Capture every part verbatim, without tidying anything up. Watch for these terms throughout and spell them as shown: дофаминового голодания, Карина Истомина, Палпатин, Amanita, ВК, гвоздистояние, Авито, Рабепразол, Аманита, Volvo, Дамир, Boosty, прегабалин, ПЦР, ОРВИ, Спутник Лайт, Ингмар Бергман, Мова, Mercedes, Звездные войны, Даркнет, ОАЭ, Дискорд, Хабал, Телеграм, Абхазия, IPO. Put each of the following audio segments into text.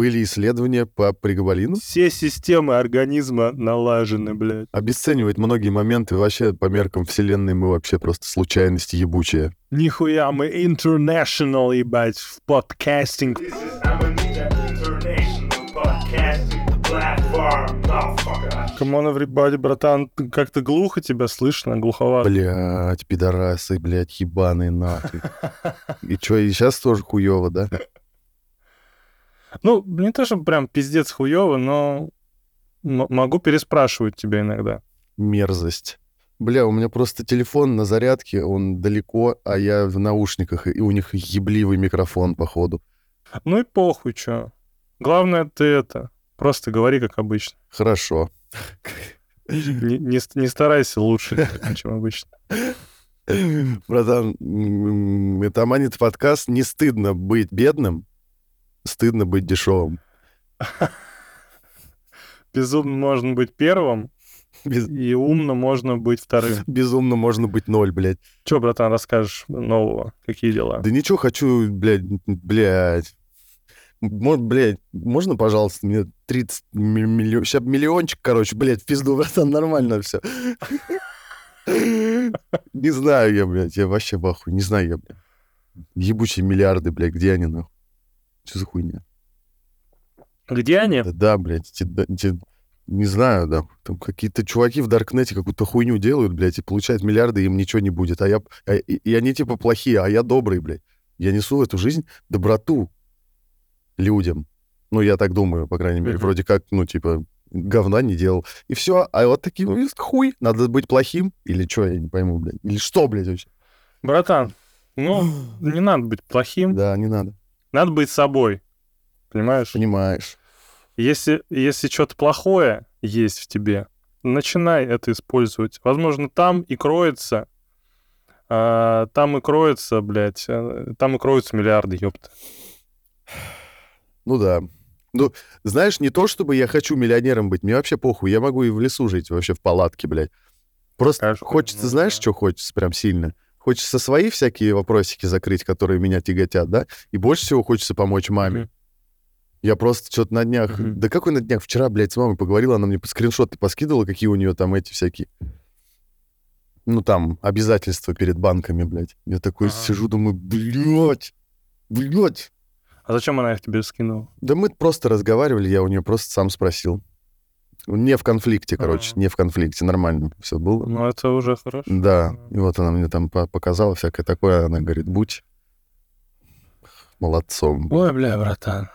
были исследования по прегабалину. Все системы организма налажены, блядь. Обесценивает многие моменты вообще по меркам вселенной. Мы вообще просто случайности ебучие. Нихуя, мы international, ебать, в подкастинг. This is Amanita International Podcasting Platform, motherfucker. Come on, everybody, братан, как-то глухо тебя слышно, глуховато. Блядь, пидорасы, блядь, ебаные нахуй. И чё, и сейчас тоже хуёво, да? Ну, не то, что прям пиздец хуёво, но могу переспрашивать тебя иногда. Мерзость. Бля, у меня просто телефон на зарядке, он далеко, а я в наушниках, и у них ебливый микрофон, походу. Ну и похуй, чё. Главное, ты это, просто говори, как обычно. Хорошо. Не, не, не старайся лучше, чем обычно. Братан, это Аманит подкаст. Не стыдно быть бедным, стыдно быть дешевым. Безумно можно быть первым, Без... и умно можно быть вторым. Безумно можно быть ноль, блядь. Чё, братан, расскажешь нового? Какие дела? Да ничего, хочу, блядь, блядь. Может, блядь, можно, пожалуйста, мне тридцать миллионов... Сейчас миллиончик, короче, блядь, в пизду, братан, нормально все. Не знаю я, блядь, я вообще в ахуе. Не знаю я, блядь. Ебучие миллиарды, блядь, где они, нахуй? Что за хуйня? Где они? Да, да, блядь, эти, эти, не знаю, да. Там какие-то чуваки в Даркнете какую-то хуйню делают, блядь, и получают миллиарды, и им ничего не будет. А я, а, и, и они типа плохие, а я добрый, блядь. Я несу в эту жизнь доброту людям. Ну, я так думаю, по крайней мере. Uh-huh. Вроде как, ну, типа, говна не делал. И все. А вот таким хуй. Надо быть плохим. Или что, я не пойму, блядь. Или что, блядь, вообще? Братан, ну, не надо быть плохим. Да, не надо. Надо быть собой. Понимаешь? Понимаешь. Если, если что-то плохое есть в тебе, начинай это использовать. Возможно, там и кроется... А, там и кроется, блядь... Там и кроются миллиарды, ёпта. Ну да. Ну, знаешь, не то, чтобы я хочу миллионером быть. Мне вообще похуй. Я могу и в лесу жить, вообще в палатке, блядь. Просто Каждый, хочется, ну, знаешь, да. что хочется прям сильно? Хочется свои всякие вопросики закрыть, которые меня тяготят, да? И больше всего хочется помочь маме. Mm-hmm. Я просто что-то на днях... Mm-hmm. Да какой на днях? Вчера, блядь, с мамой поговорила, она мне скриншоты поскидывала, какие у нее там эти всякие... Ну, там, обязательства перед банками, блядь. Я такой А-а-а. сижу, думаю, блядь, блядь. А зачем она их тебе скинула? Да мы просто разговаривали, я у нее просто сам спросил. Не в конфликте, короче, А-а-а. не в конфликте, нормально все было. Ну, это уже хорошо. Да, и вот она мне там показала всякое такое, она говорит, будь молодцом. Блядь. Ой, бля, братан.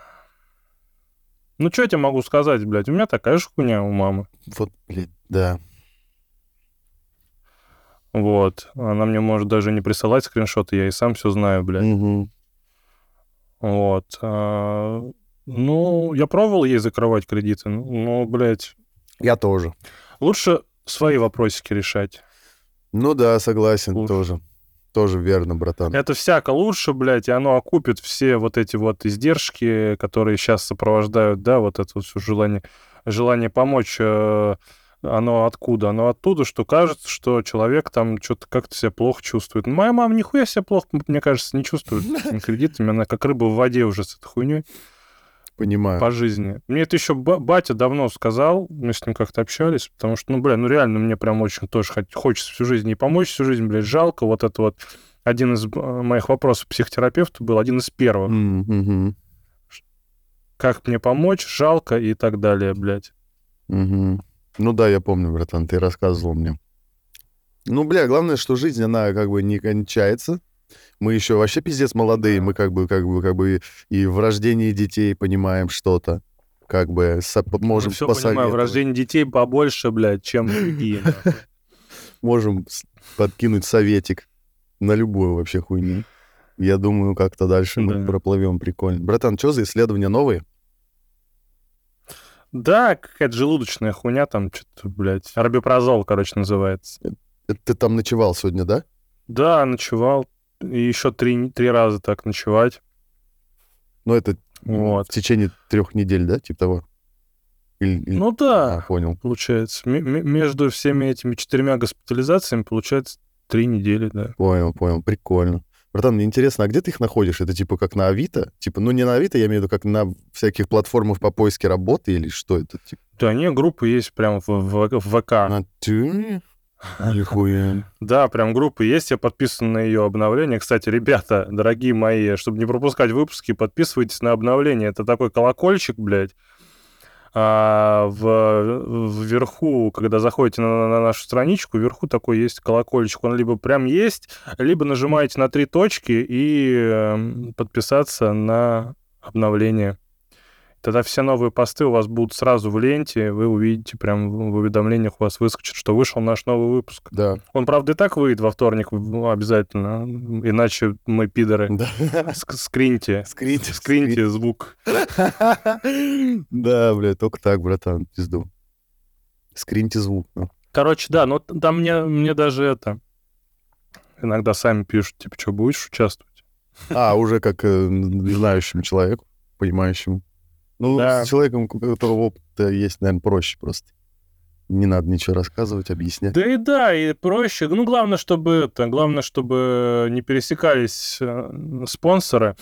Ну, что я тебе могу сказать, блядь, у меня такая же хуйня у мамы. Вот, блядь, да. Вот, она мне может даже не присылать скриншоты, я и сам все знаю, блядь. Угу. Вот, а... Ну, я пробовал ей закрывать кредиты, но, блядь... Я тоже. Лучше свои вопросики решать. Ну да, согласен, лучше. тоже. Тоже верно, братан. Это всяко лучше, блядь, и оно окупит все вот эти вот издержки, которые сейчас сопровождают, да, вот это вот все желание, желание помочь. Оно откуда? Оно оттуда, что кажется, что человек там что-то как-то себя плохо чувствует. Моя мама нихуя себя плохо, мне кажется, не чувствует этими кредитами. Она как рыба в воде уже с этой хуйней. Понимаю. По жизни. Мне это еще батя давно сказал, мы с ним как-то общались, потому что, ну, бля, ну, реально мне прям очень тоже хочется всю жизнь ей помочь, всю жизнь, блядь, жалко. Вот это вот один из моих вопросов психотерапевту был, один из первых. Mm-hmm. Как мне помочь, жалко и так далее, блядь. Mm-hmm. Ну да, я помню, братан, ты рассказывал мне. Ну, бля, главное, что жизнь, она как бы не кончается. Мы еще вообще пиздец молодые, мы как бы, как бы, как бы и в рождении детей понимаем что-то, как бы со- можем все посоветовать. Понимаю, в рождении детей побольше, блядь, чем другие. Можем подкинуть советик на любую вообще хуйню. Я думаю, как-то дальше мы проплывем прикольно. Братан, что за исследования новые? Да, какая-то желудочная хуйня там, что-то, блядь, рабепразол, короче, называется. Ты там ночевал сегодня, да? Да, ночевал. И еще три, три раза так ночевать. Ну, это вот. В течение трех недель, да, типа того? Или, или... Ну да, а, понял. Получается. М- между всеми этими четырьмя госпитализациями, получается, три недели, да. Понял, понял, прикольно. братан, мне интересно, а где ты их находишь? Это типа как на Авито? Типа, ну не на Авито, я имею в виду, как на всяких платформах по поиске работы или что это? Типа? Да, не, группы есть прям в, в, в ВК. На ты? Нихуя. Да, прям группы есть, я подписан на ее обновление. Кстати, ребята, дорогие мои, чтобы не пропускать выпуски, подписывайтесь на обновление. Это такой колокольчик, блядь. А в, вверху, когда заходите на, на нашу страничку, вверху такой есть колокольчик. Он либо прям есть, либо нажимаете на три точки и подписаться на обновление. Тогда все новые посты у вас будут сразу в ленте, вы увидите, прям в уведомлениях у вас выскочит, что вышел наш новый выпуск. Да. Он, правда, и так выйдет во вторник обязательно, иначе мы пидоры. Да. Скриньте. Скриньте. Скриньте звук. Да, бля, только так, братан, пизду. Скриньте звук. Короче, да, но там мне, мне даже это... Иногда сами пишут, типа, что, будешь участвовать? А, уже как знающему человеку, понимающему. Ну, да. С человеком, у которого опыта есть, наверное, проще просто. Не надо ничего рассказывать, объяснять. Да и да, и проще. Ну, главное, чтобы это, главное, чтобы не пересекались спонсоры.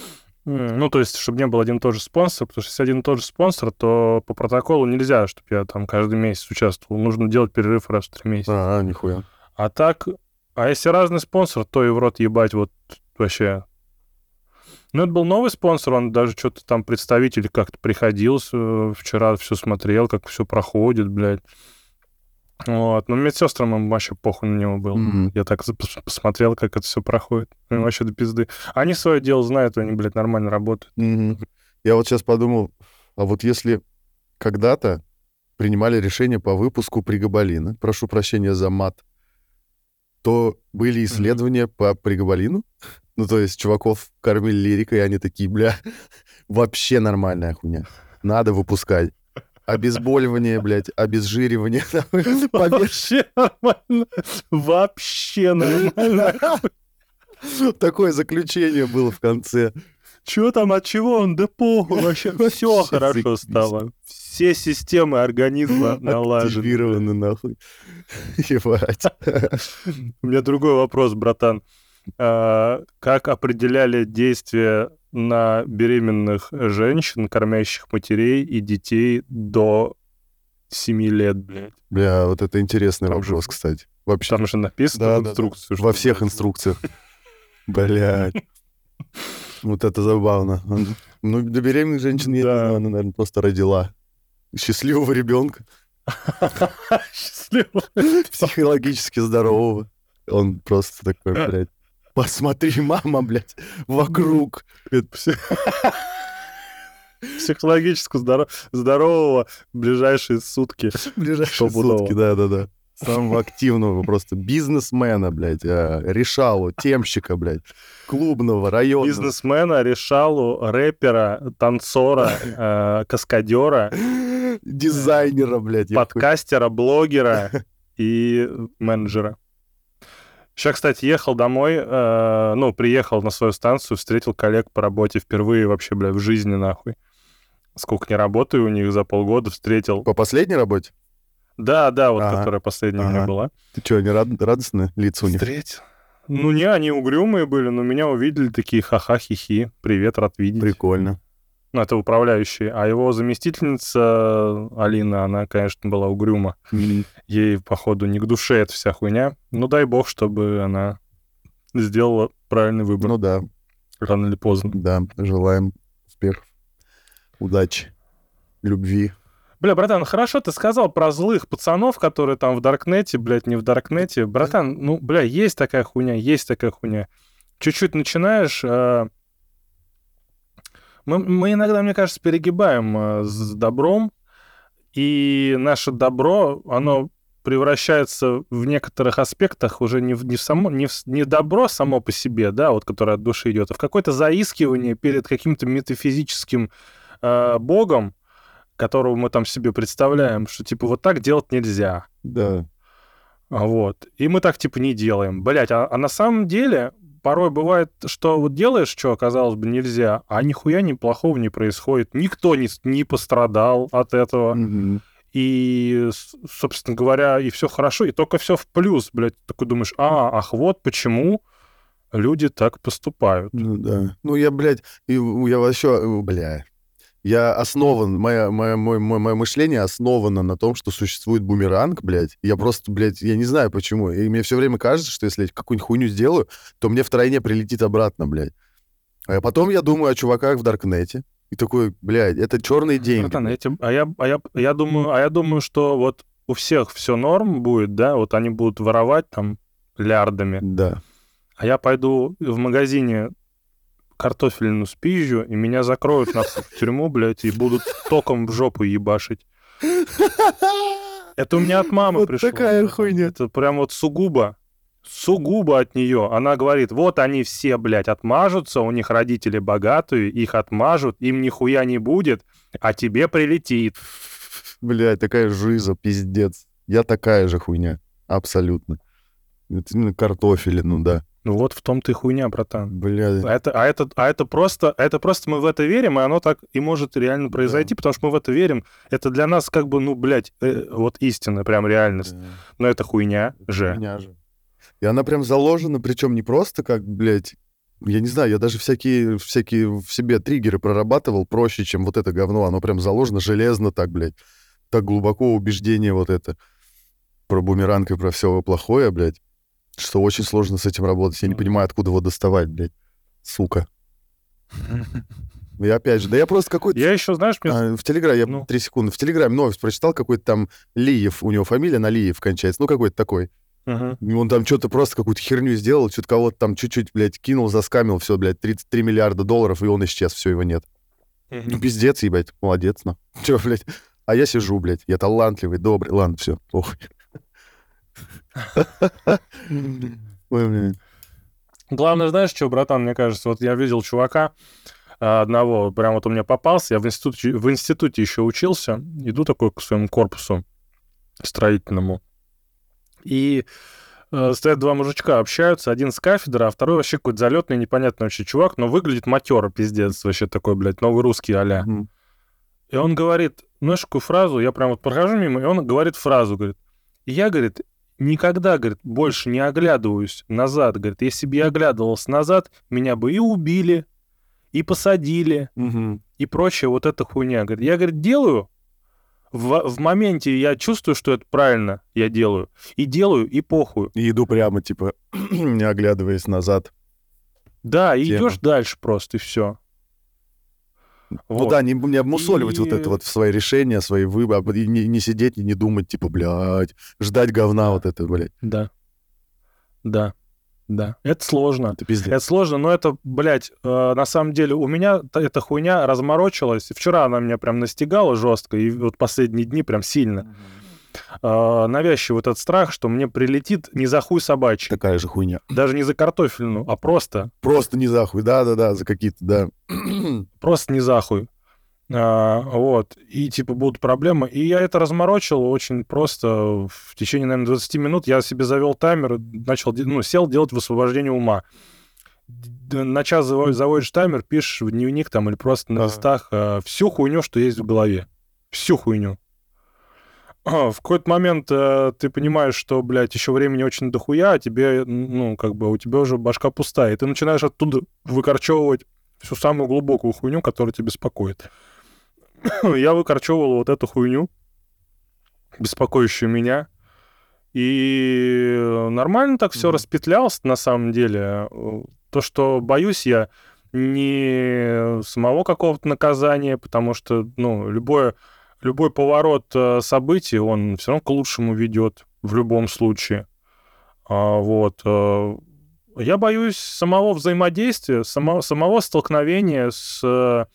Ну, то есть, чтобы не был один и тот же спонсор. Потому что если один и тот же спонсор, то по протоколу нельзя, чтобы я там каждый месяц участвовал. Нужно делать перерыв раз в три месяца. А, нихуя. А так... А если разный спонсор, то и в рот ебать вот вообще... Ну, это был новый спонсор, он даже что-то там представитель как-то приходил, вчера все смотрел, как все проходит, блядь. Вот. Но медсестрам им вообще похуй на него был. Mm-hmm. Я так посмотрел, как это все проходит. Им вообще до пизды. Они свое дело знают, они, блядь, нормально работают. Mm-hmm. Я вот сейчас подумал, а вот если когда-то принимали решение по выпуску прегабалина, прошу прощения за мат, то были исследования mm-hmm. по прегабалину. Ну, то есть, чуваков кормили лирикой, и они такие, бля, вообще нормальная хуйня. Надо выпускать. Обезболивание, блядь, обезжиривание. Вообще нормально. Вообще нормально. Такое заключение было в конце. Чё там, от чего он? Да похуй, вообще все хорошо стало. Все системы организма налажены. Активированы, нахуй. Ебать. У меня другой вопрос, братан. Как определяли действие на беременных женщин, кормящих матерей и детей до семи лет, блядь? Бля, вот это интересный там вопрос, же, кстати. Вообще. Там же написано да, в инструкции. Да, да. Во всех написано. Инструкциях. Блядь. Вот это забавно. Ну, до беременных женщин, я не знаю, она, наверное, просто родила счастливого ребенка. Счастливого. Психологически здорового. Он просто такой, блядь, посмотри, мама, блядь, вокруг. Психологически здоров... здорового ближайшие сутки. Ближайшие сутки, да-да-да. Самого активного просто бизнесмена, блядь, решалу, темщика, блядь, клубного, районного. Бизнесмена, решалу, рэпера, танцора, каскадера. Дизайнера, блядь. Подкастера, блогера и менеджера. Сейчас, кстати, ехал домой, э, ну, приехал на свою станцию, встретил коллег по работе впервые вообще, бля, в жизни, нахуй. Сколько не работаю у них за полгода, встретил... По последней работе? Да, да, вот а-га. Которая последняя а-га. У меня была. Ты что, они рад... радостные лица у них? Встретил. Ну, не, они угрюмые были, но меня увидели такие ха-ха-хи-хи, привет, рад видеть. Прикольно. Ну, это управляющий. А его заместительница Алина, она, конечно, была угрюма. Mm-hmm. Ей, походу, не к душе эта вся хуйня. Ну, дай бог, чтобы она сделала правильный выбор. Ну, да. Рано или поздно. Да, желаем успехов, удачи, любви. Бля, братан, хорошо ты сказал про злых пацанов, которые там в Даркнете, блядь, не в Даркнете. Братан, ну, бля, есть такая хуйня, есть такая хуйня. Чуть-чуть начинаешь... Мы, мы иногда, мне кажется, перегибаем с добром, и наше добро, оно превращается в некоторых аспектах уже не в, не в, само, не в не добро само по себе, да, вот, которое от души идет, а в какое-то заискивание перед каким-то метафизическим э, богом, которого мы там себе представляем, что, типа, вот так делать нельзя. Да. Вот. И мы так, типа, не делаем. Блять, а, а на самом деле... Порой бывает, что вот делаешь, что, казалось бы, нельзя, а нихуя неплохого не происходит. Никто не, не пострадал от этого. Mm-hmm. И, собственно говоря, и все хорошо, и только все в плюс, блядь. Такой думаешь, а, ах, вот почему люди так поступают. Ну да. Ну я, блядь, я вообще, бля, я основан, мое, мое, мое, мое мышление основано на том, что существует бумеранг, блядь. Я просто, блядь, я не знаю почему. И мне все время кажется, что если я какую-нибудь хуйню сделаю, то мне втройне прилетит обратно, блядь. А потом я думаю о чуваках в Даркнете. И такой, блядь, это черные деньги. Этим, а, я, а, я, я думаю, а я думаю, что вот у всех все норм будет, да? Вот они будут воровать там лярдами. Да. А я пойду в магазине картофельную спизжу, и меня закроют нахуй в тюрьму, блядь, и будут током в жопу ебашить. Это у меня от мамы вот пришло. Вот такая хуйня. Это прям вот сугубо. Сугубо от нее. Она говорит, вот они все, блядь, отмажутся, у них родители богатые, их отмажут, им нихуя не будет, а тебе прилетит. Блядь, такая жиза, пиздец. Я такая же хуйня. Абсолютно. Это именно картофелину, да. Ну вот в том-то и хуйня, братан. Блядь. Это, а, это, а это, просто, это просто мы в это верим, и оно так и может реально произойти, да. Потому что мы в это верим. Это для нас как бы, ну, блядь, э, вот истина, прям реальность. Да. Но это хуйня это же. Хуйня же. И она прям заложена, причем не просто как, блядь, я не знаю, я даже всякие, всякие в себе триггеры прорабатывал проще, чем вот это говно. Оно прям заложено железно так, блядь. Так глубоко убеждение вот это про бумеранг и про все плохое, блядь, что очень сложно с этим работать. Я не понимаю, откуда его доставать, блядь, сука. И опять же, да я просто какой-то... Я еще, знаешь, мне... а, в Телеграме, я ну... три секунды, в Телеграме новость прочитал, какой-то там Лиев, у него фамилия на Лиев кончается, ну какой-то такой. Uh-huh. Он там что-то просто какую-то херню сделал, что-то кого-то там чуть-чуть, блядь, кинул, заскамил, все, блядь, тридцать три миллиарда долларов, и он исчез, все, его нет. Uh-huh. Ну, пиздец, ебать, молодец, ну. Че, блядь? А я сижу, блядь, я талантливый, добрый. Ладно, все, похуй. Главное, знаешь, что, братан, мне кажется, вот я видел чувака одного, прям вот он мне попался, я в институте, в институте еще учился, иду такой к своему корпусу строительному, и э, стоят два мужичка, общаются, один с кафедры, а второй вообще какой-то залетный, непонятный вообще чувак, но выглядит матер, пиздец, вообще такой, блядь, новый русский а-ля. Mm-hmm. И он говорит, знаешь, какую фразу, я прям вот прохожу мимо, и он говорит фразу, говорит, я, говорит, никогда, говорит, больше не оглядываюсь назад, говорит, если бы я оглядывался назад, меня бы и убили, и посадили, mm-hmm. и прочее вот эта хуйня. Говорит, я, говорит, делаю... В, в моменте я чувствую, что это правильно я делаю. И делаю, и похую. И иду прямо, типа, не оглядываясь назад. Да, и идешь дальше просто, и все. Ну вот. Да, не, не обмусоливать и... вот это вот в свои решения, свои выборы. И не, не сидеть, и не думать, типа, блядь, ждать говна вот это, блядь. Да, да, да. Это сложно. Это пиздец. Это сложно, но это, блядь, э, на самом деле у меня эта хуйня разморочилась. Вчера она меня прям настигала жестко, и вот последние дни прям сильно. Э, навязчивый этот страх, что мне прилетит не за хуй собачий. Такая же хуйня. Даже не за картофельную, а просто. Просто не за хуй, да-да-да, за какие-то, да. Просто не за хуй. А, вот, и типа будут проблемы. И я это разморочил очень просто. В течение, наверное, двадцати минут я себе завел таймер, начал, ну, сел делать высвобождение ума. На час заводишь таймер, пишешь в дневник там или просто на листах а, всю хуйню, что есть в голове. Всю хуйню. А, в какой-то момент а, ты понимаешь, что, блядь, еще времени очень дохуя, а тебе, ну, как бы у тебя уже башка пустая. И ты начинаешь оттуда выкорчевывать всю самую глубокую хуйню, которая тебя беспокоит. Я выкорчевывал вот эту хуйню, беспокоящую меня, и нормально так все mm-hmm. распетлялось на самом деле. То, что боюсь я не самого какого-то наказания, потому что, ну, любое, любой поворот событий, он все равно к лучшему ведет в любом случае. Вот. Я боюсь самого взаимодействия, само, самого столкновения с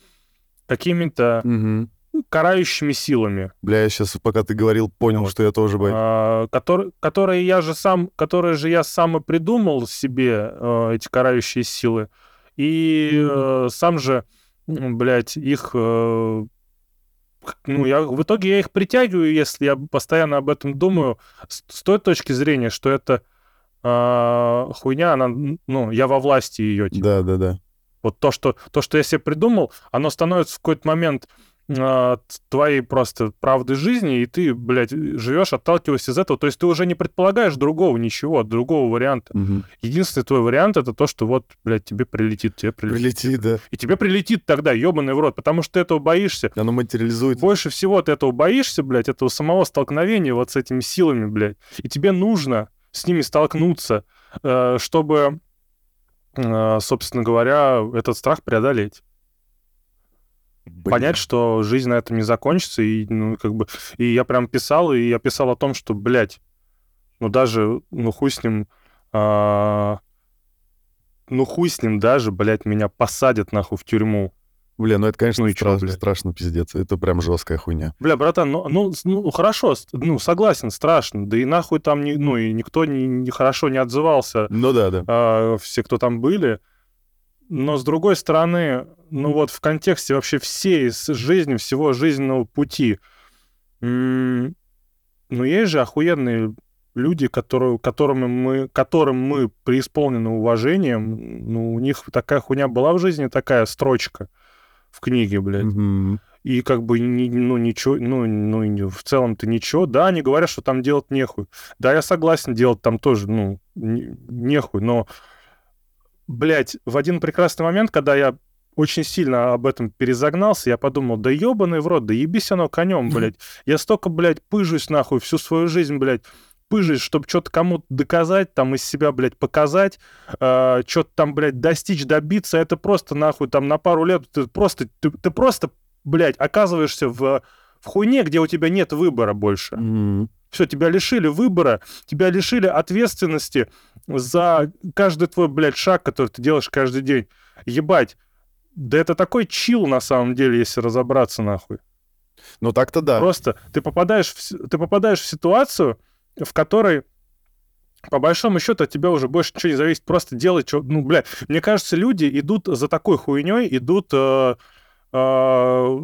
какими-то угу. карающими силами. Бля, я сейчас, пока ты говорил, понял, вот. Что я тоже боюсь. А, который, которые, я же сам, которые же я сам и придумал себе, э, эти карающие силы. И э, сам же, блядь, их... Э, ну, я, в итоге я их притягиваю, если я постоянно об этом думаю, с, с той точки зрения, что это э, хуйня, она... Ну, я во власти ее. Да-да-да. Типа. Вот то что, то, что я себе придумал, оно становится в какой-то момент твоей просто правды жизни, и ты, блядь, живешь, отталкиваясь из этого. То есть ты уже не предполагаешь другого ничего, другого варианта. Угу. Единственный твой вариант — это то, что вот, блядь, тебе прилетит, тебе прилетит. Прилетит, да. И тебе прилетит тогда, ёбаный в рот, потому что ты этого боишься. Оно материализует. Больше всего ты этого боишься, блядь, этого самого столкновения вот с этими силами, блядь. И тебе нужно с ними столкнуться, чтобы, собственно говоря, этот страх преодолеть. Блин. Понять, что жизнь на этом не закончится, и, ну, как бы, и я прям писал, и я писал о том, что, блядь, ну, даже, ну, хуй с ним, а... ну, хуй с ним даже, блядь, меня посадят, нахуй, в тюрьму. Бля, ну, это, конечно, ну, страшно, чё, страшно, пиздец, это прям жесткая хуйня. Бля, братан, ну, ну, ну, хорошо, ну, согласен, страшно, да и нахуй там, не, ну, и никто не, не хорошо не отзывался. Ну, да, да. А, все, кто там были. Но, с другой стороны, ну вот в контексте вообще всей жизни, всего жизненного пути, ну, есть же охуенные люди, которые, которыми мы, которым мы преисполнены уважением. Ну, у них такая хуйня была в жизни, такая строчка в книге, блядь. Mm-hmm. И как бы, ну, ничего, ну, ну, в целом-то ничего. Да, они говорят, что там делать нехуй. Да, я согласен, делать там тоже, ну, нехуй, но... Блять, в один прекрасный момент, когда я очень сильно об этом перезагнался, я подумал, да ёбаный в рот, да ебись оно конем, блядь. Я столько, блядь, пыжусь, нахуй, всю свою жизнь, блядь, пыжусь, чтобы что-то кому-то доказать, там, из себя, блядь, показать, э, что-то там, блядь, достичь, добиться. Это просто, нахуй, там, на пару лет ты просто, ты, ты просто, блядь, оказываешься в, в хуйне, где у тебя нет выбора больше. Mm-hmm. Все, тебя лишили выбора, тебя лишили ответственности за каждый твой, блядь, шаг, который ты делаешь каждый день. Ебать, да это такой чил, на самом деле, если разобраться, нахуй. Ну так-то да. Просто ты попадаешь в, ты попадаешь в ситуацию, в которой, по большому счету, от тебя уже больше ничего не зависит. Просто делай, что... Ну, блядь, мне кажется, люди идут за такой хуйней, идут э, э,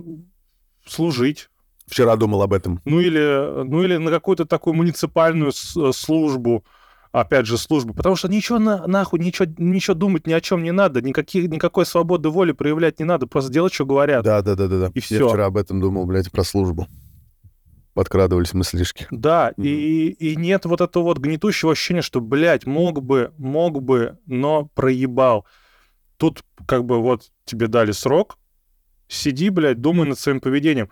служить. Вчера думал об этом. Ну или, ну, или на какую-то такую муниципальную службу, опять же, службу, потому что ничего на, нахуй, ничего, ничего думать ни о чем не надо, никаких, никакой свободы воли проявлять не надо, просто делать, что говорят. Да-да-да-да, и все. Я вчера об этом думал, блядь, про службу. Подкрадывались мыслишки. Да, mm. и, и нет вот этого вот гнетущего ощущения, что, блядь, мог бы, мог бы, но проебал. Тут как бы вот тебе дали срок, сиди, блядь, думай над своим поведением.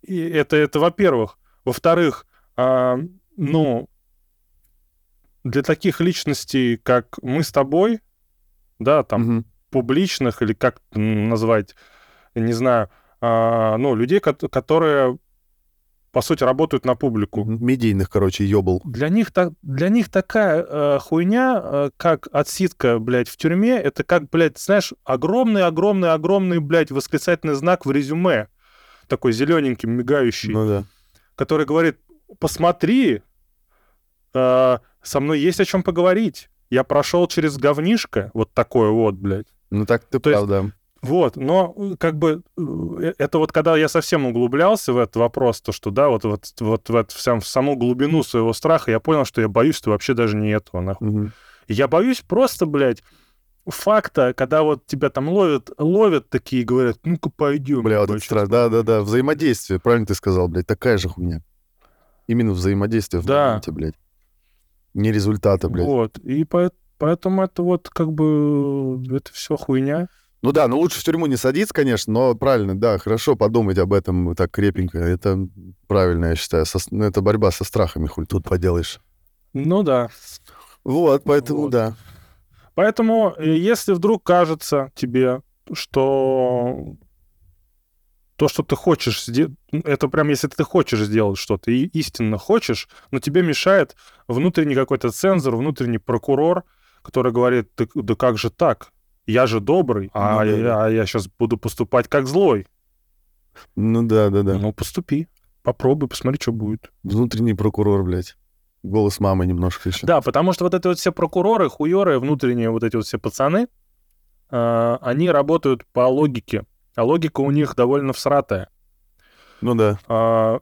И это, это во-первых. Во-вторых, а, ну, для таких личностей, как мы с тобой, да, там, угу. публичных, или как назвать, не знаю, а, ну, людей, которые, по сути, работают на публику. Медийных, короче, ёбал. Для них, так, для них такая э, хуйня, э, как отсидка, блядь, в тюрьме, это как, блядь, знаешь, огромный-огромный-огромный, блядь, восклицательный знак в резюме, такой зелененький, мигающий, ну, да. который говорит, посмотри, э, со мной есть о чем поговорить, я прошел через говнишко, вот такое вот, блядь. Ну так ты То правда... Есть, Вот, но как бы это вот когда я совсем углублялся в этот вопрос, то что, да, вот, вот, вот в, эту, в саму глубину своего страха я понял, что я боюсь, что вообще даже не этого, нахуй. Угу. Я боюсь просто, блядь, факта, когда вот тебя там ловят, ловят такие и говорят, ну-ка пойдем. Бля, вот это страшно, да-да-да, взаимодействие, правильно ты сказал, блядь, такая же хуйня. Именно взаимодействие в да. моменте, блядь. Не результаты, блядь. Вот, и по- поэтому это вот как бы, это все хуйня. Ну да, ну лучше в тюрьму не садиться, конечно, но правильно, да, хорошо подумать об этом так крепенько. Это правильно, я считаю. Со, ну, это борьба со страхами, хуй тут поделаешь. Ну да. Вот, поэтому вот. да. Поэтому, если вдруг кажется тебе, что то, что ты хочешь сделать, это прям если ты хочешь сделать что-то, и истинно хочешь, но тебе мешает внутренний какой-то цензор, внутренний прокурор, который говорит, да как же так? Я же добрый, а, ну, да, я, да. а я сейчас буду поступать как злой. Ну да, да, да. Ну поступи, попробуй, посмотри, что будет. Внутренний прокурор, блядь. Голос мамы немножко еще. Да, потому что вот эти вот все прокуроры, хуёры, внутренние вот эти вот все пацаны, э, они работают по логике. А логика у них довольно всратая. Ну да. Э,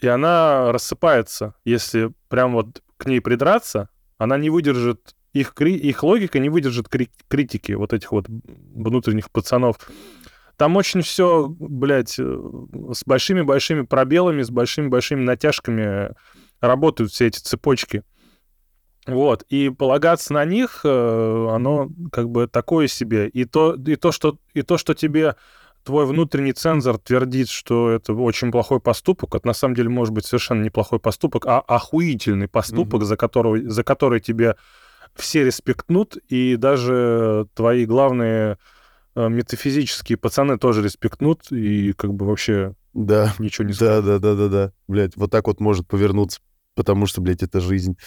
и она рассыпается. Если прям вот к ней придраться, она не выдержит... Их, их логика не выдержит критики вот этих вот внутренних пацанов. Там очень все, блядь, с большими-большими пробелами, с большими-большими натяжками работают все эти цепочки. Вот. И полагаться на них, оно как бы такое себе. И то, и то, что, и то, что тебе твой внутренний цензор твердит, что это очень плохой поступок, это на самом деле может быть совершенно неплохой поступок, а охуительный поступок, mm-hmm. за которого, за который тебе все респектнут, и даже твои главные метафизические пацаны тоже респектнут, и как бы вообще да. ничего не скажут. Да, да, да, да, да. Блядь, вот так вот может повернуться, потому что, блядь, это жизнь.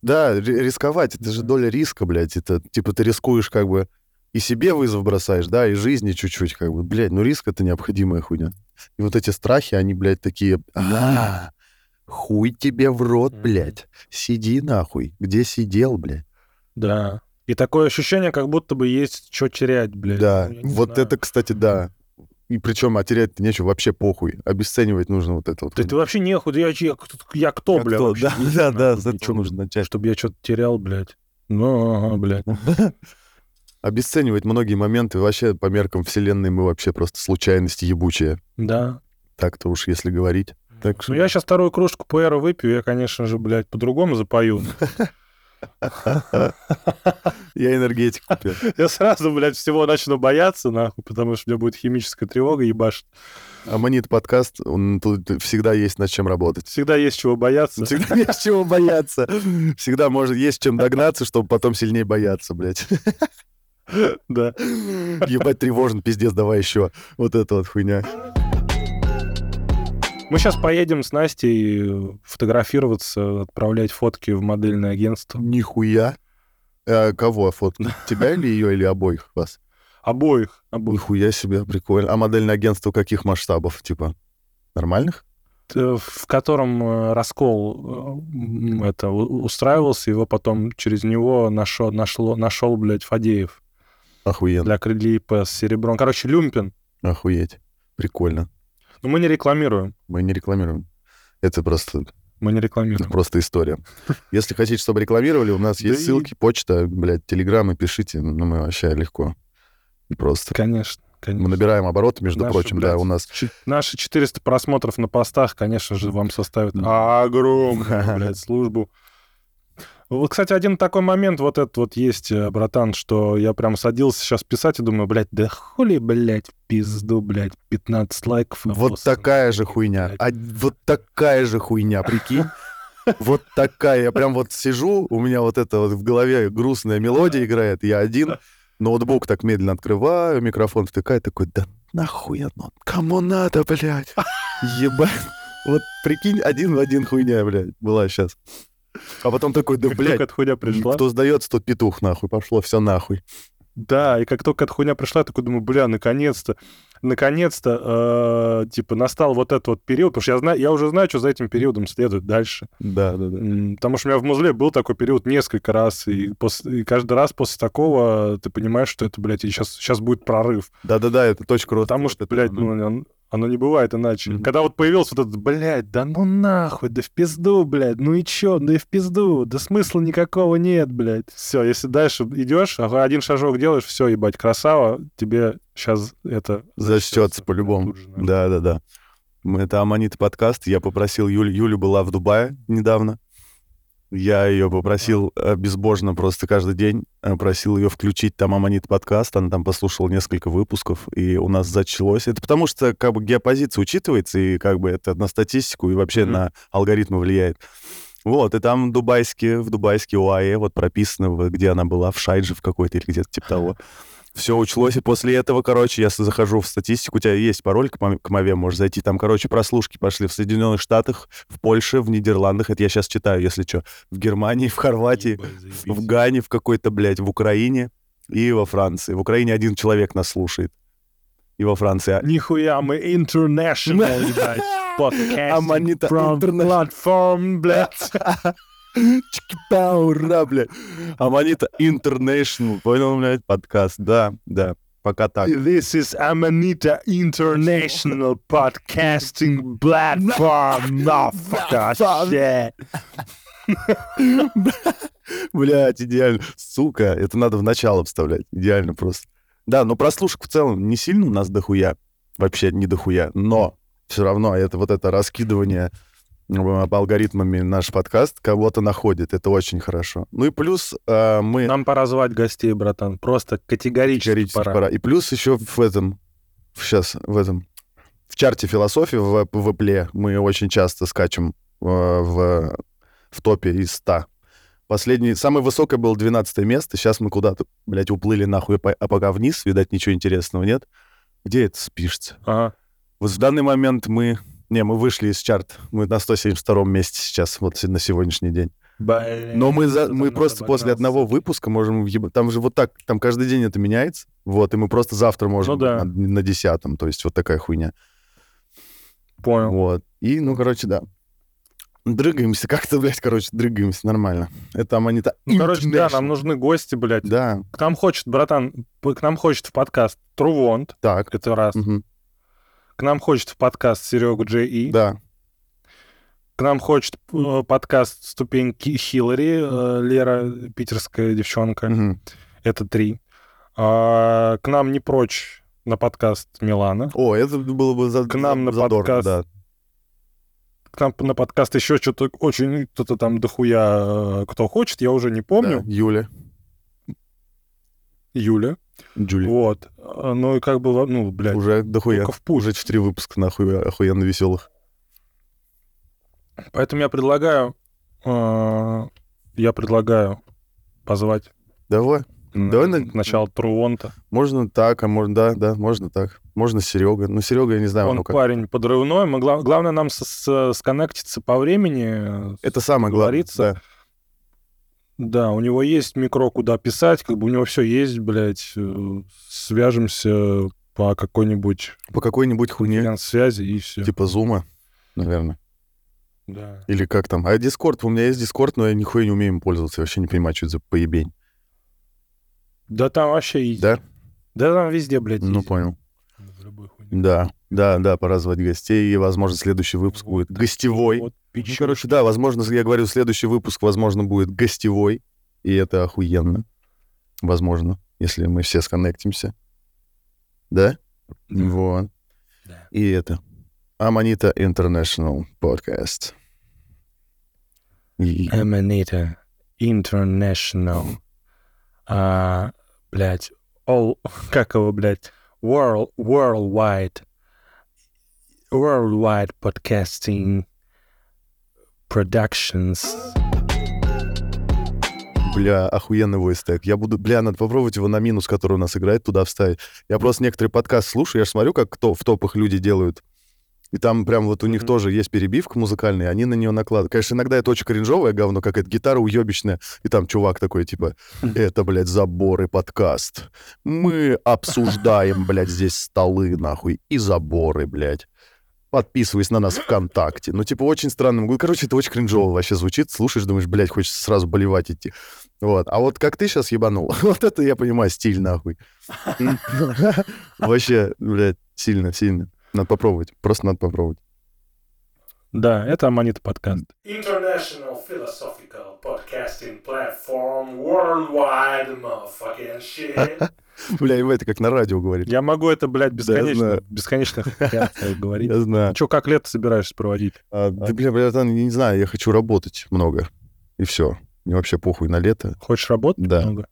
Да, рисковать, это же доля риска, блядь, это типа ты рискуешь как бы и себе вызов бросаешь, да, и жизни чуть-чуть как бы, блядь, ну риск это необходимая хуйня. И вот эти страхи, они, блядь, такие, а хуй тебе в рот, блядь, сиди нахуй, где сидел, блядь. Да, и такое ощущение, как будто бы есть что терять, блядь. Да, вот это, кстати, да. И причем, а терять-то нечего, вообще похуй. Обесценивать нужно вот это вот. Да ты вообще не хуй, я, я, я кто, я бля? Кто? Да, не да, да, за что нужно начать? Чтобы я что-то терял, блядь. Ну, ага, блядь. Обесценивать многие моменты, вообще по меркам вселенной мы вообще просто случайности ебучие. Да. Так-то уж, если говорить. Так что... Ну, я сейчас вторую кружку пуэра выпью, я, конечно же, блядь, по-другому запою. Я энергетик купил. Я сразу, блядь, всего начну бояться, нахуй, потому что у меня будет химическая тревога, ебашит. Аманит подкаст, он, тут всегда есть над чем работать. Всегда есть чего бояться. Всегда есть чего бояться. Всегда может есть чем догнаться, чтобы потом сильнее бояться, блядь. Да. Ебать, тревожен, пиздец, давай еще. Вот это вот хуйня. Мы сейчас поедем с Настей фотографироваться, отправлять фотки в модельное агентство. Нихуя. А кого фотки? Тебя или ее, или обоих вас? Обоих. Обоих. Нихуя себе, прикольно. А модельное агентство каких масштабов? Типа нормальных? В котором раскол это, устраивался, его потом через него нашел, нашло, нашел блядь, Фадеев. Охуенно. Для крылья с серебром. Короче, люмпин. Охуеть. Прикольно. Но мы не рекламируем. Мы не рекламируем. Это просто... Мы не рекламируем. Это просто история. Если хотите, чтобы рекламировали, у нас есть ссылки, почта, блядь, телеграммы, пишите. Ну, мы вообще легко и просто. Конечно, конечно. Мы набираем обороты, между прочим, да, у нас... Наши четыреста просмотров на постах, конечно же, вам составят огромную, блядь, службу. Вот, кстати, один такой момент вот этот вот есть, братан, что я прям садился сейчас писать и думаю, блядь, да хули, блядь, пизду, блядь, пятнадцать лайков. Вот такая же хуйня, а, вот такая же хуйня, прикинь. Вот такая, я прям вот сижу, у меня вот это вот в голове грустная мелодия играет, я один, ноутбук так медленно открываю, микрофон втыкаю, такой, да нахуй оно, кому надо, блядь, ебать. Вот прикинь, один в один хуйня, блядь, была сейчас. А потом такой, да, как блядь, от хуйня пришла. Кто сдается, тот петух, нахуй, пошло все нахуй. Да, и как только от хуйня пришла, я такой думаю, бля, наконец-то, наконец-то, э, типа, настал вот этот вот период, потому что я, знаю, я уже знаю, что за этим периодом следует дальше. Да, да, да. Потому что у меня в музле был такой период несколько раз, и, после, и каждый раз после такого ты понимаешь, что это, блядь, сейчас, сейчас будет прорыв. Да-да-да, это точка роста. Потому что, блядь, ну... Он, оно не бывает иначе. Mm-hmm. Когда вот появился вот этот, блядь, да ну нахуй, да в пизду, блядь, ну и чё, да и в пизду, да смысла никакого нет, блядь. Все, если дальше идешь, один шажок делаешь, все, ебать, красава, тебе сейчас это... Зачтется по-любому. Да-да-да. Это Аманита подкаст, я попросил Юлю, Юля была в Дубае недавно, я ее попросил безбожно просто каждый день, просил ее включить там Аманит подкаст, она там послушала несколько выпусков, и у нас зачлось. Это потому что как бы геопозиция учитывается, и как бы это на статистику и вообще mm-hmm. на алгоритмы влияет. Вот, и там дубайские, в дубайске ОАЭ вот прописано, где она была, в Шайдже в какой-то или где-то типа того. Все учлось, и после этого, короче, я захожу в статистику, у тебя есть пароль к Мове, можешь зайти, там, короче, прослушки пошли в Соединенных Штатах, в Польше, в Нидерландах, это я сейчас читаю, если что, в Германии, в Хорватии, в Гане, в какой-то, блядь, в Украине и во Франции. В Украине один человек нас слушает, и во Франции... Нихуя, мы international, блядь, podcasting from platform, блядь. Чики-па, ура, блядь. Аманита International. Понял, блядь, подкаст. Да, да. Пока так. This is Amanita International Podcasting Platform. No, fuck shit. Блядь, идеально. Сука, это надо в начало вставлять. Идеально просто. Да, но прослушек в целом не сильно у нас дохуя, вообще не дохуя, но все равно это вот это раскидывание алгоритмами наш подкаст кого-то находит, это очень хорошо. Ну и плюс э, мы... Нам пора звать гостей, братан, просто категорически, категорически пора. пора. И плюс еще в этом, сейчас в этом, в чарте философии, в ВПЛе мы очень часто скачем э, в, в топе из ста. Последний, самое высокое было двенадцатое место, сейчас мы куда-то, блядь, уплыли нахуй, а пока вниз, видать, ничего интересного нет. Где это спишется? Ага. Вот в данный момент мы... Не, мы вышли из чарта. Мы на сто семьдесят втором месте сейчас, вот на сегодняшний день. Блин, но мы, за, мы просто обогнался. После одного выпуска можем... Въеб... Там же вот так, там каждый день это меняется. Вот, и мы просто завтра можем ну, да. на десятом. То есть вот такая хуйня. Понял. Вот. И, ну, короче, да. Дрыгаемся. Как-то, блядь, короче, дрыгаемся. Нормально. Это Аманита. Ну, короче, да, нам нужны гости, блядь. Да. К нам хочет, братан, к нам хочет в подкаст True Want. Это раз. Угу. К нам хочет в подкаст Серега Джей И. Да. К нам хочет э, подкаст «Ступеньки Хиллари», э, Лера, питерская девчонка. Угу. Это три. А, к нам не прочь на подкаст Милана. О, это было бы задорно. К нам на задор, подкаст... Да. К нам на подкаст еще что-то очень... Кто-то там дохуя кто хочет, я уже не помню. Да, Юля. Юля. Джули. Вот. Ну и как бы, ну, блядь. Уже дохуя. Уже четыре выпуска, нахуй, охуенно веселых. Поэтому я предлагаю... Э- я предлагаю позвать... Давай. На, Давай на... Начало Трувонта. Можно так, а можно... Да, да, можно так. Можно Серега. Ну, Серега, я не знаю. Он ну, парень как. Подрывной. Мы, глав, главное нам с- с- сконнектиться по времени. Это самое главное, да. Да, у него есть микро, куда писать, как бы у него все есть, блядь, свяжемся по какой-нибудь... По какой-нибудь хуйне. Связи и все. Типа зума, наверное. Да. Или как там? А дискорд, у меня есть дискорд, но я нихуя не умею им пользоваться, я вообще не понимаю, что это за поебень. Да там вообще есть. Да? Да там везде, блядь, есть. Ну, понял. Да, да, да, пора звать гостей, и, возможно, следующий выпуск вот, будет гостевой. Вот, ну, короче, да, возможно, я говорю, следующий выпуск, возможно, будет гостевой, и это охуенно, возможно, если мы все сконнектимся. Да? Да. Вот. Да. И это Amanita International Podcast. И... Amanita International. Uh, блядь, all... Как его, блядь? World, worldwide, worldwide podcasting productions. Бля, охуенный войс-тек. Я буду, бля, надо попробовать его на минус, который у нас играет, туда вставить. Я просто некоторые подкасты слушаю, я же смотрю, как кто в топах люди делают. И там прям вот у них mm-hmm. тоже есть перебивка музыкальная, они на нее накладывают. Конечно, иногда это очень кринжовое говно, как эта гитара уебищная. И там чувак такой, типа, это, блядь, забор и подкаст. Мы обсуждаем, блядь, здесь столы, нахуй, и заборы, блядь. Подписывайся на нас ВКонтакте. Ну, типа, очень странно. Короче, это очень кринжово вообще звучит. Слушаешь, думаешь, блядь, хочется сразу болевать идти. Вот. А вот как ты сейчас ебанул, вот это, я понимаю, стиль, нахуй. Вообще, блядь, сильно, сильно. Надо попробовать. Просто надо попробовать. Да, это Аманита подкаст. International Philosophical Podcasting Platform Worldwide Motherfucking Shit. Бля, его это как на радио говорит. Я могу это, блядь, бесконечно, бесконечно говорить. Я знаю. Че, как лето собираешься проводить? Да, бля, бля, я не знаю, я хочу работать много. И все. Мне вообще похуй на лето. Хочешь работать много?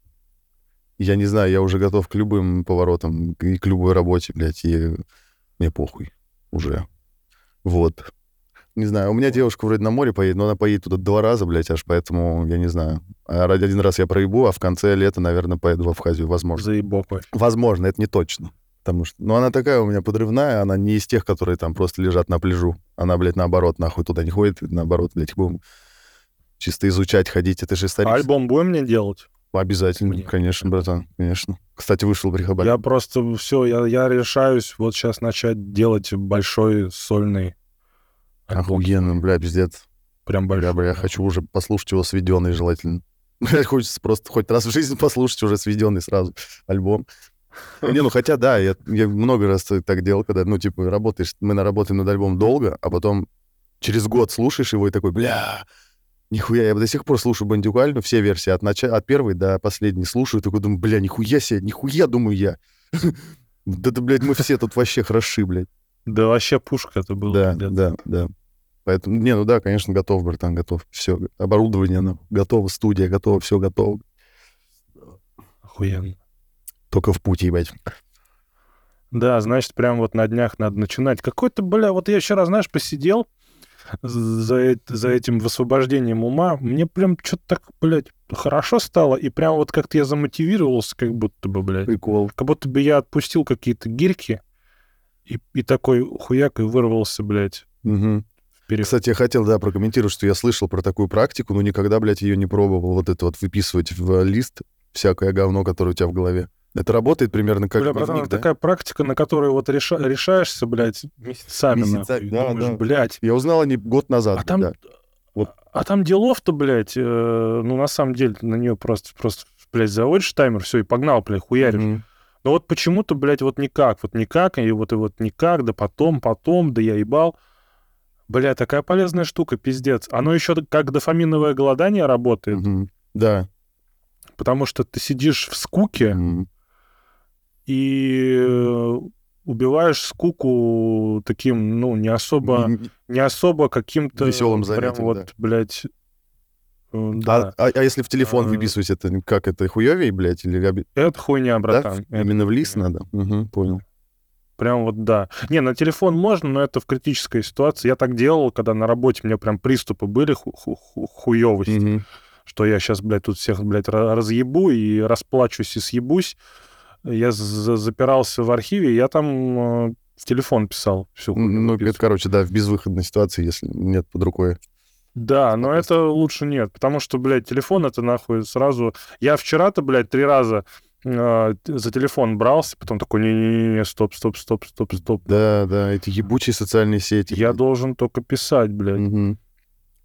Я не знаю, я уже готов к любым поворотам и к любой работе, блядь, и... Мне похуй уже. Вот. Не знаю, у меня девушка вроде на море поедет, но она поедет туда два раза, блядь, аж, поэтому я не знаю. Один раз я проебу, а в конце лета, наверное, поеду в Абхазию, возможно. Заебок. Возможно, это не точно. Потому что... Ну, она такая у меня подрывная, она не из тех, которые там просто лежат на пляжу. Она, блядь, наоборот, нахуй туда не ходит, наоборот, блядь, будем чисто изучать, ходить, это же исторически. Альбом будем мне делать? Обязательно, Нет. конечно, братан, конечно. Кстати, вышел прегабалин. Я просто все, я, я решаюсь вот сейчас начать делать большой сольный альбом. Охуенно, бля, пиздец. Прям большой. Бля, бля, я хочу уже послушать его сведенный желательно. Бля, хочется просто хоть раз в жизни послушать уже сведенный сразу альбом. Не, ну хотя да, я, я много раз так делал, когда, ну типа, работаешь, мы наработаем над альбомом долго, а потом через год слушаешь его и такой, бля... Нихуя, я до сих пор слушаю Бандюкальну, все версии, от, нач... от первой до последней слушаю, такой думаю, бля, нихуя себе, нихуя, думаю я. Да-да, блядь, мы все тут вообще хороши, блядь. Да вообще пушка это было. Да, ребята. да, да. Поэтому, не, ну да, конечно, готов, братан, готов. Все, оборудование, оно готово, студия готова, все готово. Охуенно. Только в пути, ебать. Да, значит, прям вот на днях надо начинать. Какой-то, бля, вот я еще раз, знаешь, посидел за, за этим высвобождением ума. Мне прям что-то так, блядь, хорошо стало. И прям вот как-то я замотивировался, как будто бы, блядь. Прикол. Как будто бы я отпустил какие-то гирьки и, и такой хуяк и вырвался, блядь. Угу. Вперед. Кстати, я хотел, да, прокомментировать, что я слышал про такую практику, но никогда, блядь, ее не пробовал. Вот это вот выписывать в лист всякое говно, которое у тебя в голове. Это работает примерно как... Бля, братан, да? Такая практика, на которую вот реша... решаешься, блядь, месяцами. Месяца... нахуй, да, думаешь, да. Блядь. Я узнал они год назад. А там, да. вот. а там делов-то, блядь, э, ну, на самом деле, на нее просто, просто, блядь, заводишь таймер, все, и погнал, блядь, хуяришь. Mm-hmm. Но вот почему-то, блядь, вот никак, вот никак, и вот и вот никак, да потом, потом, да я ебал. Бля, такая полезная штука, пиздец. Оно еще как дофаминовое голодание работает. Mm-hmm. Да. Потому что ты сидишь в скуке, mm-hmm. и убиваешь скуку таким, ну, не особо, не особо каким-то... Веселым занятием, прям вот, да. блядь... Да. А, а, а если в телефон выписывать, это как, это хуёвей, блядь? Или... Это хуйня, братан. Да? Это... Именно в лист надо? Угу, понял. Прям вот, да. Не, на телефон можно, но это в критической ситуации. Я так делал, когда на работе у меня прям приступы были ху- ху- ху- хуёвости, угу. что я сейчас, блядь, тут всех, блядь, разъебу и расплачусь и съебусь. Я запирался в архиве, я там э, в телефон писал. Всю ну, это, короче, да, в безвыходной ситуации, если нет под рукой. Да, но это лучше нет, потому что, блядь, телефон это нахуй сразу... Я вчера-то, блядь, три раза э, за телефон брался, потом такой, не-не-не, стоп, стоп, стоп, стоп, стоп. Да, да, эти ебучие социальные сети. Я должен только писать, блядь. Угу.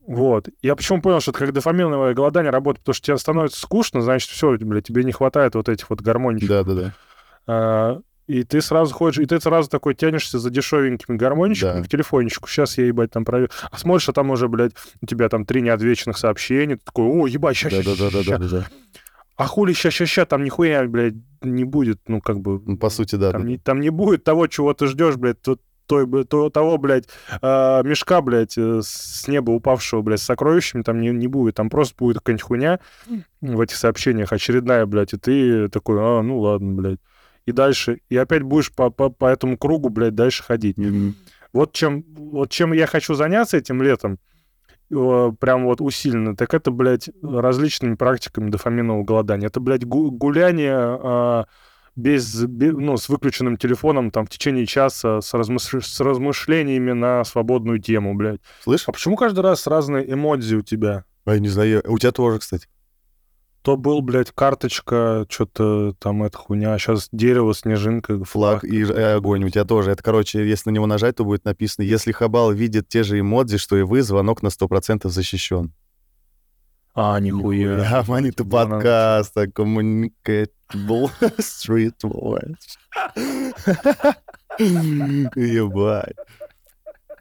Вот. Я почему понял, что это как дофаминовое голодание работает, потому что тебе становится скучно, значит, все, блядь, тебе не хватает вот этих вот гормончиков. Да-да-да. А, и ты сразу ходишь, и ты сразу такой тянешься за дешевенькими гормончиками да. к телефончику. Сейчас я, ебать, там проверю. А смотришь, а там уже, блядь, у тебя там три неотвеченных сообщения. Ты такой, о, ебать, ща, ща, ща. А хули ща, ща, ща, там нихуя, блядь, не будет, ну, как бы... Ну, по сути, да. Там, да. Не, там не будет того, чего ты ждешь, блядь, тут... Той, то, того, блядь, э, мешка, блядь, э, с неба упавшего, блядь, с сокровищами там не, не будет. Там просто будет какая-нибудь хуйня в этих сообщениях очередная, блядь, и ты такой, а, ну ладно, блядь. И дальше, и опять будешь по, по, по этому кругу, блядь, дальше ходить. Mm-hmm. Вот, чем, вот чем я хочу заняться этим летом, э, прям вот усиленно, так это, блядь, различными практиками дофаминового голодания. Это, блядь, гу- гуляние... Э, Без, без, ну, с выключенным телефоном там в течение часа с, размыш... с размышлениями на свободную тему, блядь. Слышь? А почему каждый раз разные эмодзи у тебя? А я не знаю. У тебя тоже, кстати. То был, блядь, карточка, что-то там эта хуйня, сейчас дерево, снежинка. Флаг, флаг и огонь у тебя тоже. Это, короче, если на него нажать, то будет написано, если Хабал видит те же эмодзи, что и вы, звонок на сто процентов защищен. А, нихуя. нихуя. Аманита подкаст, а коммуникат. Street Watch. Ебать.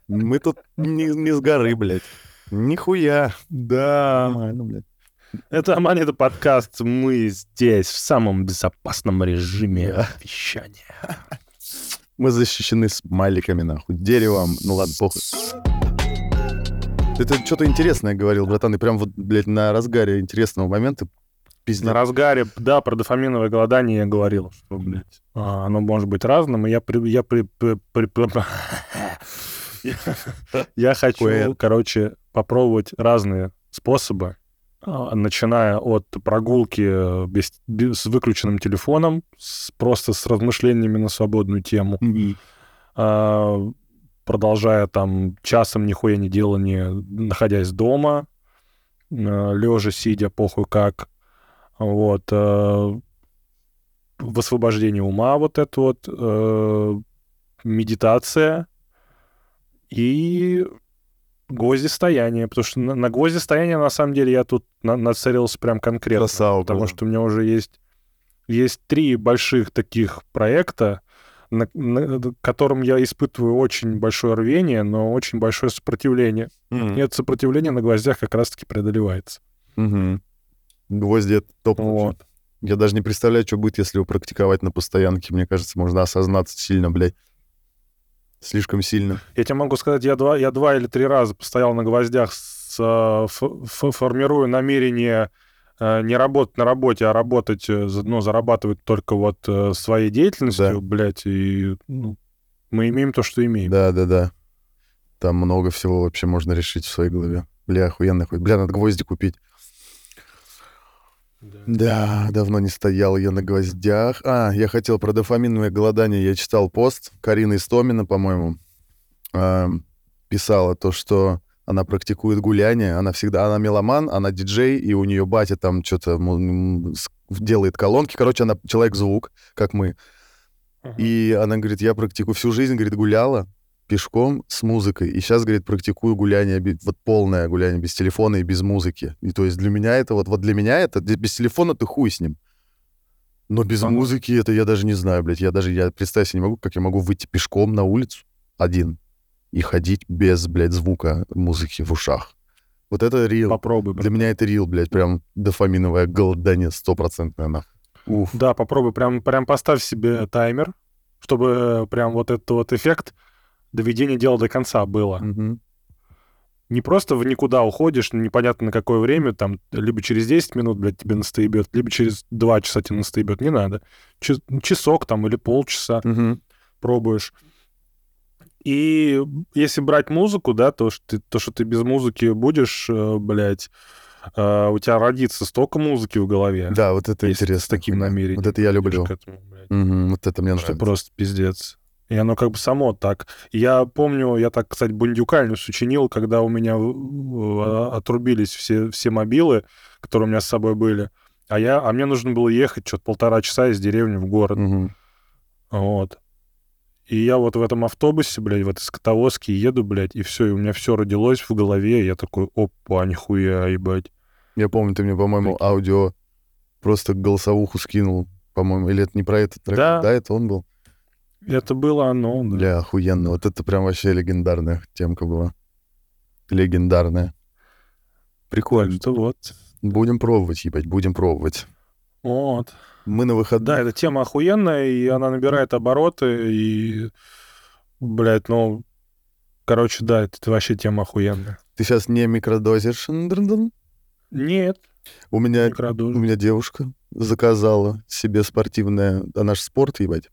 Мы тут не, не с горы, блядь. Нихуя. Да. Нормально, блядь. Это Аманита подкаст. Мы здесь в самом безопасном режиме вещания. Мы защищены смайликами, нахуй. Деревом. Ну ладно, похуй. Это что-то интересное говорил, братан. И прям вот, блядь, на разгаре интересного момента пиздец. На разгаре, да, про дофаминовое голодание я говорил, что, блядь, а, оно может быть разным, и я при... Я, при, при, при, при... я хочу, короче, попробовать разные способы, начиная от прогулки без, без, с выключенным телефоном, с, просто с размышлениями на свободную тему, mm-hmm. а, продолжая там часом нихуя не делание, находясь дома, лежа, сидя, похуй как, вот, э, высвобождение ума, вот это вот, э, медитация и гвоздистояние, потому что на, на гвоздистояние, на самом деле, я тут на, нацелился прям конкретно, Красава, потому да. что у меня уже есть, есть три больших таких проекта, на, на, на котором я испытываю очень большое рвение, но очень большое сопротивление. Mm-hmm. И это сопротивление на гвоздях как раз-таки преодолевается. Mm-hmm. Гвозди — это топ. Вот. Я даже не представляю, что будет, если его практиковать на постоянке. Мне кажется, можно осознаться сильно, блядь. Слишком сильно. Я тебе могу сказать, я два, я два или три раза постоял на гвоздях, с, ф, ф, формирую намерение не работать на работе, а работать, ну, зарабатывать только вот своей деятельностью, да. Блядь, и ну, мы имеем то, что имеем. Да-да-да. Там много всего вообще можно решить в своей голове. Бля, охуенно. Бля, надо гвозди купить. Да. Да, давно не стоял я на гвоздях. А, я хотел про дофаминовое голодание. Я читал пост. Карина Истомина, по-моему, э, писала то, что она практикует гуляние. Она всегда... Она меломан, она диджей, и у нее батя там что-то делает колонки. Короче, она человек-звук, как мы. Uh-huh. И она говорит, я практикую... Всю жизнь, говорит, гуляла пешком с музыкой. И сейчас, говорит, практикую гуляние, вот полное гуляние без телефона и без музыки. И то есть для меня это, вот, вот для меня это, без телефона ты хуй с ним. Но без а музыки это я даже не знаю, блядь. Я даже, я представить себе не могу, как я могу выйти пешком на улицу один и ходить без, блядь, звука музыки в ушах. Вот это рил. Попробуй. Брат. Для меня это рил, блядь, прям дофаминовое голодание стопроцентное, нахуй. Уф. Да, попробуй, прям, прям поставь себе таймер, чтобы прям вот этот вот эффект доведение дела до конца было. Угу. Не просто в никуда уходишь, непонятно на какое время, там, либо через десять минут, блядь, тебе настоебет, либо через два часа тебе настоебет. Не надо. Часок там или полчаса угу. пробуешь. И если брать музыку, да, то что ты, то, что ты без музыки будешь, блядь, у тебя родится столько музыки в голове. Да, вот это интересно. С таким намерением. Вот это я люблю. К этому, угу, вот это мне нравится. Это просто пиздец. И оно как бы само так. Я помню, я так, кстати, бундюкально сучинил, когда у меня отрубились все, все мобилы, которые у меня с собой были. А, я, а мне нужно было ехать что-то полтора часа из деревни в город. Угу. Вот. И я вот в этом автобусе, блядь, в этой скотовозке еду, блядь, и все, и у меня все родилось в голове. И я такой, опа, нихуя, ебать. Я помню, ты мне, по-моему, так... аудио просто голосовуху скинул, по-моему. Или это не про этот трек? Да, да это он был. Это было оно, да. Бля, охуенно. Вот это прям вообще легендарная темка была. Легендарная. Прикольно. Что вот. Будем пробовать, ебать, будем пробовать. Вот. Мы на выходных. Да, эта тема охуенная, и она набирает обороты, и, блядь, ну, короче, да, это вообще тема охуенная. Ты сейчас не микродозишь? Нет. У меня, у меня девушка заказала себе спортивное, она же спорт, ебать.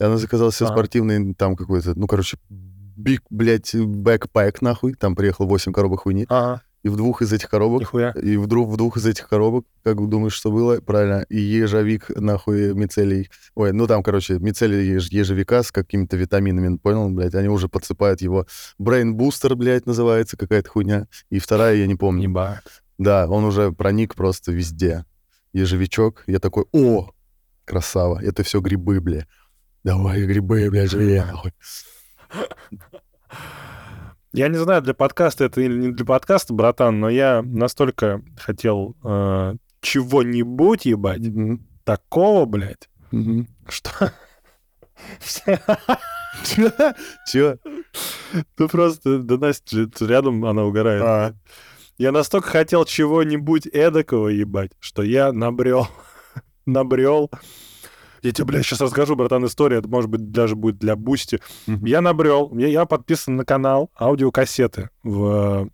И она заказала себе а. спортивный, там, какой-то, ну, короче, биг, блядь, бэкпэк, нахуй. Там приехало восемь коробок хуйни. Ага. И в двух из этих коробок... Нихуя. И вдруг в двух из этих коробок, как думаешь, что было, правильно, и ежевик, нахуй, мицелий. Ой, ну, там, короче, мицелий еж, ежевика с какими-то витаминами, понял, блядь? Они уже подсыпают его. Брейн-бустер, блядь, называется какая-то хуйня. И вторая, я не помню. Еба. Да, он уже проник просто везде. Ежевичок. Я такой, о, красава, это все грибы, блядь. Давай грибы, бля, живи, нахуй. Я не знаю, для подкаста это или не для подкаста, братан, но я настолько хотел э, чего-нибудь, ебать, mm-hmm. такого, блядь, mm-hmm. что... Чего? Ну просто, да, Настя рядом, она угорает. Я настолько хотел чего-нибудь эдакого, ебать, что я набрел, набрел... Я тебе, блядь, сейчас расскажу, братан, историю. Это, может быть, даже будет для Boosty. Mm-hmm. Я набрел, я, я подписан на канал аудиокассеты в...